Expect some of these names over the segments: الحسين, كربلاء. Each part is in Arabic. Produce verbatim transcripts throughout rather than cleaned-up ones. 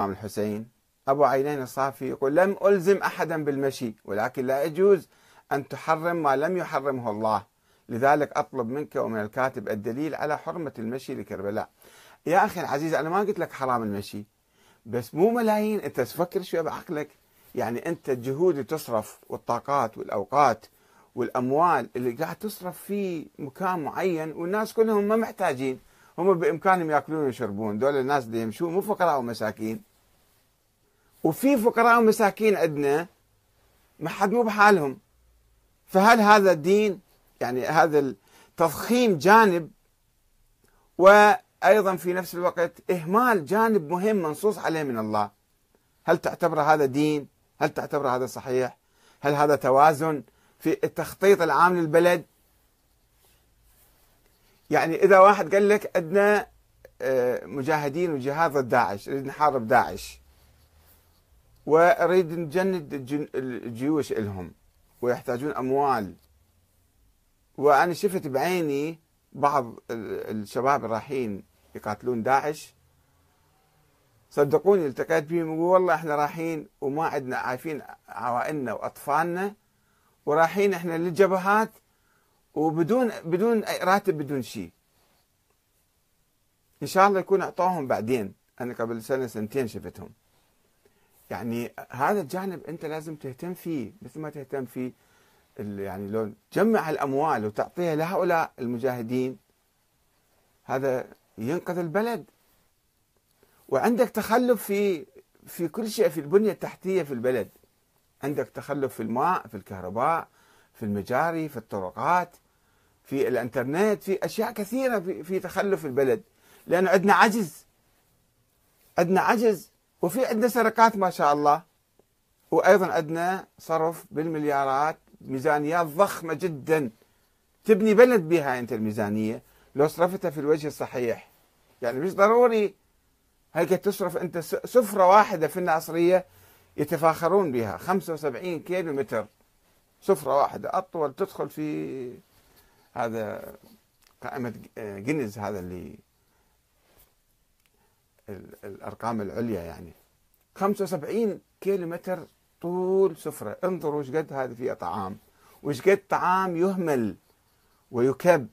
الإمام الحسين أبو عينين الصافي يقول: لم ألزم أحدا بالمشي، ولكن لا يجوز أن تحرم ما لم يحرمه الله، لذلك أطلب منك ومن الكاتب الدليل على حرمة المشي لكربلاء. يا أخي العزيز، أنا ما قلت لك حرام المشي، بس مو ملايين، أنت تفكر شوي بعقلك. يعني أنت الجهود اللي تصرف والطاقات والأوقات والأموال اللي قاعد تصرف في مكان معين، والناس كلهم ما محتاجين، هم بإمكانهم يأكلون ويشربون، دول الناس اللي يمشون مو فقراء ومساكين، وفي فقراء ومساكين عندنا ما حد مو بحالهم. فهل هذا الدين، يعني هذا تضخيم جانب، وأيضا في نفس الوقت إهمال جانب مهم منصوص عليه من الله، هل تعتبر هذا دين؟ هل تعتبر هذا صحيح؟ هل هذا توازن في التخطيط العام للبلد؟ يعني إذا واحد قال لك عندنا مجاهدين وجهاد ضد داعش، نريد نحارب داعش ونريد نجند الجيوش إلهم ويحتاجون أموال، وأنا شفت بعيني بعض الشباب رايحين يقاتلون داعش، صدقوني التقيت بهم يقول والله احنا رايحين وما عندنا، عايفين عوائلنا وأطفالنا، ورايحين احنا للجبهات وبدون بدون راتب بدون شيء. ان شاء الله يكون اعطوهم بعدين، انا قبل سنه سنتين شفتهم. يعني هذا الجانب انت لازم تهتم فيه مثل ما تهتم فيه، يعني لو تجمع الاموال وتعطيها لهؤلاء المجاهدين هذا ينقذ البلد. وعندك تخلف في في كل شيء، في البنيه التحتيه في البلد، عندك تخلف في الماء، في الكهرباء، في المجاري، في الطرقات، في الانترنت، في اشياء كثيره في تخلف في البلد، لانه عندنا عجز، عندنا عجز، وفي عندنا سرقات ما شاء الله، وايضا عندنا صرف بالمليارات، ميزانيات ضخمه جدا تبني بلد بها انت الميزانيه لو صرفتها في الوجه الصحيح. يعني مش ضروري هيك تصرف انت سفره واحده في الناصريه يتفاخرون بها خمسة وسبعين كيلو متر، سفرة واحدة أطول تدخل في هذا قائمة جينيز، هذا اللي الأرقام العليا، يعني خمسة وسبعين كيلو متر طول سفرة. انظروا وش قد هذا فيها طعام، وش قد طعام يهمل ويكب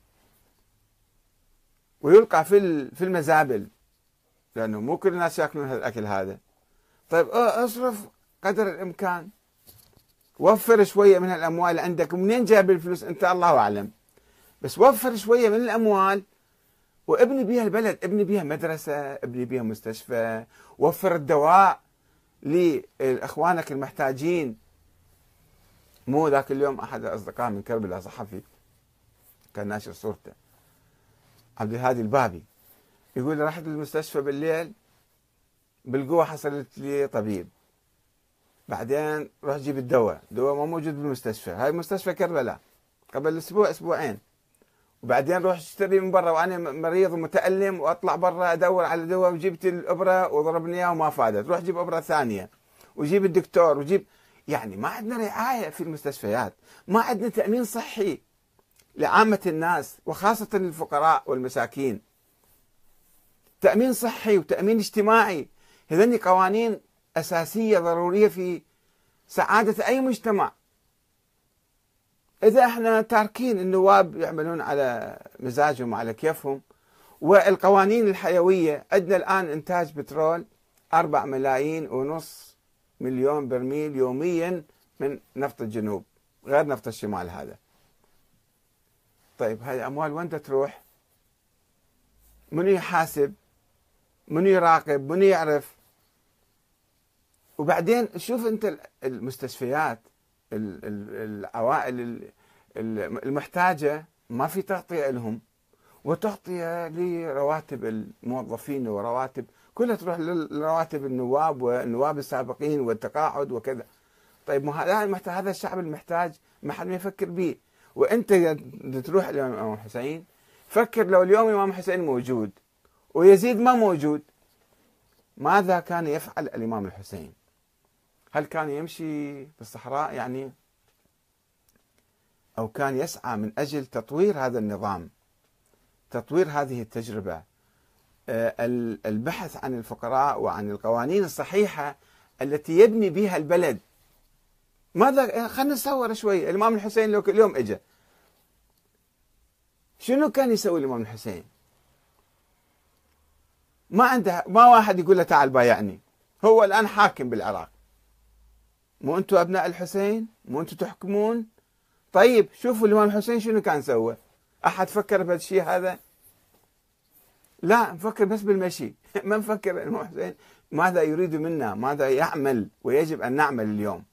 ويلقى في في المزابل، لأنه مو كل الناس يأكلون هالأكل هذا. طيب اصرف قدر الإمكان، وفر شوية من الأموال اللي عندك، ومنين جايب الفلوس أنت الله أعلم، بس وفر شوية من الأموال وابني بيها البلد، ابني بيها مدرسة، ابني بيها مستشفى، وفر الدواء لإخوانك المحتاجين. مو ذاك اليوم أحد الأصدقاء من كربلاء صحفي كان ناشر صورته، عبد الهادي البابي، يقول رحت للمستشفى بالليل بالقوة حصلت لي طبيب، بعدين روح جيب الدواء، الدواء ما موجود بالمستشفى، هاي مستشفى كربلاء قبل اسبوع اسبوعين، وبعدين روح اشتري من برا وانا مريض ومتألم، واطلع برا ادور على دواء، وجبت الابره وضربني اياها وما فادت، روح جيب ابره ثانيه، وجيب الدكتور، وجيب. يعني ما عندنا رعايه في المستشفيات، ما عندنا تامين صحي لعامه الناس وخاصه الفقراء والمساكين، تامين صحي وتامين اجتماعي، هذني قوانين أساسية ضرورية في سعادة أي مجتمع. إذا احنا تاركين النواب يعملون على مزاجهم وعلى كيفهم، والقوانين الحيوية عندنا الآن إنتاج بترول أربع ملايين ونص مليون برميل يوميا من نفط الجنوب غير نفط الشمال هذا. طيب هاي الأموال وين تروح؟ من يحاسب؟ من يراقب؟ من يعرف؟ وبعدين شوف انت المستشفيات، العوائل المحتاجه ما في تغطيه لهم، وتغطيه لرواتب الموظفين، ورواتب كلها تروح لرواتب النواب والنواب السابقين والتقاعد وكذا. طيب هذا الشعب المحتاج ما حد ما يفكر به، وانت تروح الامام حسين فكر لو اليوم الامام حسين موجود ويزيد ما موجود، ماذا كان يفعل الامام الحسين؟ هل كان يمشي في الصحراء يعني؟ أو كان يسعى من أجل تطوير هذا النظام، تطوير هذه التجربة، البحث عن الفقراء وعن القوانين الصحيحة التي يبني بها البلد. ماذا؟ خلينا نتصور شوي، الإمام الحسين لو كل يوم إجا شنو كان يسوي الإمام الحسين؟ ما عنده، ما واحد يقول له تعال بايعني. هو الآن حاكم بالعراق، مو أنتم أبناء الحسين؟ مو أنتم تحكمون؟ طيب شوفوا الإمام الحسين شنو كان سوى؟ أحد فكر بهذا الشيء هذا؟ لا، نفكر بس بالمشي، ما نفكر الإمام الحسين ماذا يريد منا، ماذا يعمل ويجب أن نعمل اليوم.